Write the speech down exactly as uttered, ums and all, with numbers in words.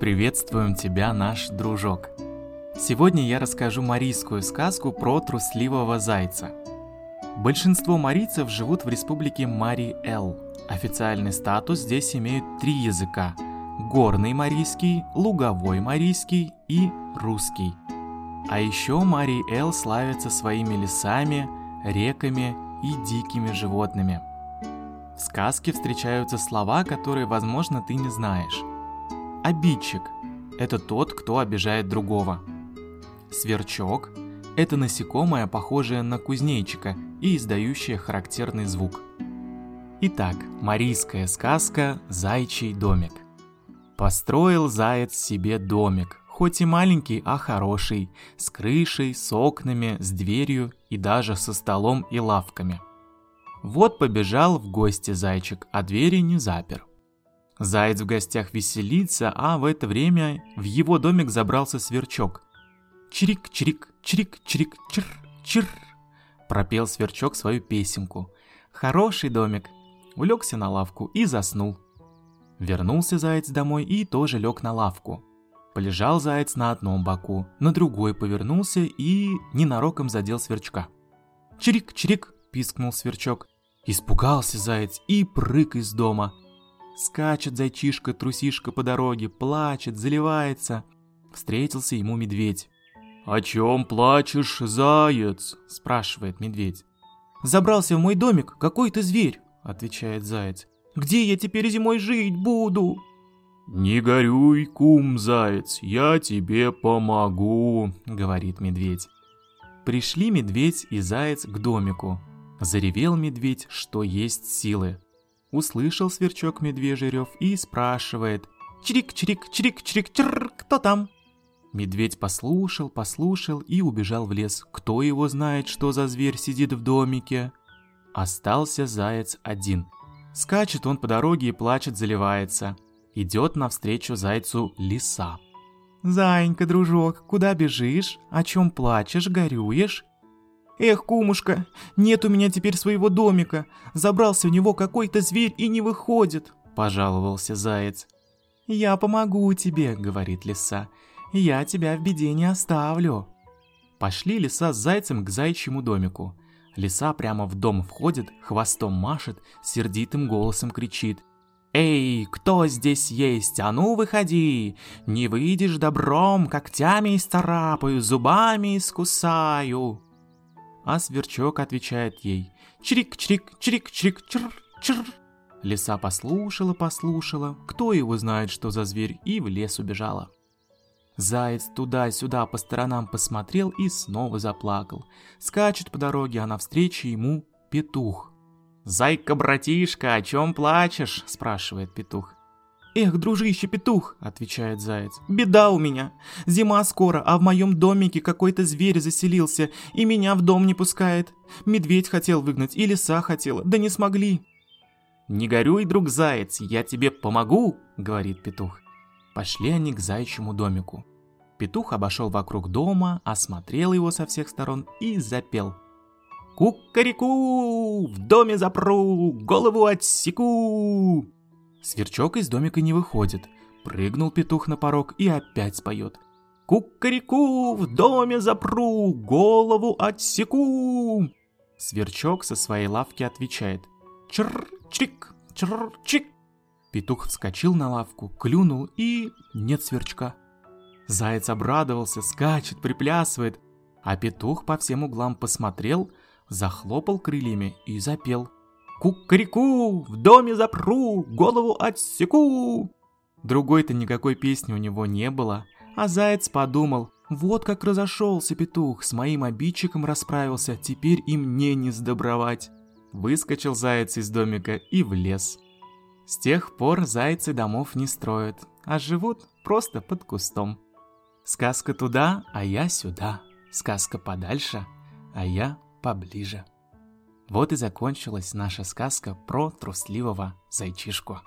Приветствуем тебя, наш дружок! Сегодня я расскажу марийскую сказку про трусливого зайца. Большинство марийцев живут в республике Марий Эл. Официальный статус здесь имеют три языка – горный марийский, луговой марийский и русский. А еще Марий Эл славится своими лесами, реками и дикими животными. В сказке встречаются слова, которые, возможно, ты не знаешь. Обидчик – это тот, кто обижает другого. Сверчок – это насекомое, похожее на кузнечика и издающее характерный звук. Итак, марийская сказка «Зайчий домик». Построил заяц себе домик, хоть и маленький, а хороший, с крышей, с окнами, с дверью и даже со столом и лавками. Вот побежал в гости зайчик, а двери не запер. Заяц в гостях веселится, а в это время в его домик забрался сверчок. «Чирик-чирик, чирик-чирик-чир, чир», пропел сверчок свою песенку. «Хороший домик», улегся на лавку и заснул. Вернулся заяц домой и тоже лег на лавку. Полежал заяц на одном боку, на другой повернулся и ненароком задел сверчка. «Чирик-чирик», пискнул сверчок. Испугался заяц и прыг из дома. Скачет зайчишка-трусишка по дороге, плачет, заливается. Встретился ему медведь. «О чем плачешь, заяц?» – спрашивает медведь. «Забрался в мой домик какой-то зверь», – отвечает заяц. «Где я теперь зимой жить буду?» «Не горюй, кум заяц, я тебе помогу», – говорит медведь. Пришли медведь и заяц к домику. Заревел медведь, что есть силы. Услышал сверчок медвежий рев и спрашивает: «Чирик-чирик-чирик-чирик-чирр, кто там?» Медведь послушал, послушал и убежал в лес. Кто его знает, что за зверь сидит в домике? Остался заяц один. Скачет он по дороге и плачет, заливается. Идет навстречу зайцу лиса. «Заинька, дружок, куда бежишь? О чем плачешь, горюешь?» «Эх, кумушка, нет у меня теперь своего домика. Забрался в него какой-то зверь и не выходит», – пожаловался заяц. «Я помогу тебе», – говорит лиса. «Я тебя в беде не оставлю». Пошли лиса с зайцем к зайчьему домику. Лиса прямо в дом входит, хвостом машет, сердитым голосом кричит: «Эй, кто здесь есть? А ну, выходи! Не выйдешь добром, когтями исцарапаю, зубами искусаю!» А сверчок отвечает ей: «Чирик-чирик, чирик-чирик-чир, чир». Лиса послушала, послушала, кто его знает, что за зверь, и в лес убежала. Заяц туда-сюда по сторонам посмотрел и снова заплакал. Скачет по дороге, а навстречу ему петух. «Зайка-братишка, о чем плачешь?» – спрашивает петух. «Эх, дружище петух!» – отвечает заяц. «Беда у меня! Зима скоро, а в моем домике какой-то зверь заселился и меня в дом не пускает. Медведь хотел выгнать и лиса хотела, да не смогли». «Не горюй, друг заяц, я тебе помогу!» – говорит петух. Пошли они к зайчьему домику. Петух обошел вокруг дома, осмотрел его со всех сторон и запел: «Кукареку, в доме запру, голову отсеку!» Сверчок из домика не выходит. Прыгнул петух на порог и опять споет: «Кукареку, в доме запру, голову отсеку!» Сверчок со своей лавки отвечает: «Чир-чик, чир-чик!» Петух вскочил на лавку, клюнул и нет сверчка. Заяц обрадовался, скачет, приплясывает. А петух по всем углам посмотрел, захлопал крыльями и запел: «Кукареку, в доме запру, голову отсеку!» Другой-то никакой песни у него не было, а заяц подумал: вот как разошелся петух, с моим обидчиком расправился, теперь и мне не сдобровать. Выскочил заяц из домика и в лес. С тех пор зайцы домов не строят, а живут просто под кустом. Сказка туда, а я сюда. Сказка подальше, а я поближе. Вот и закончилась наша сказка про трусливого зайчишку.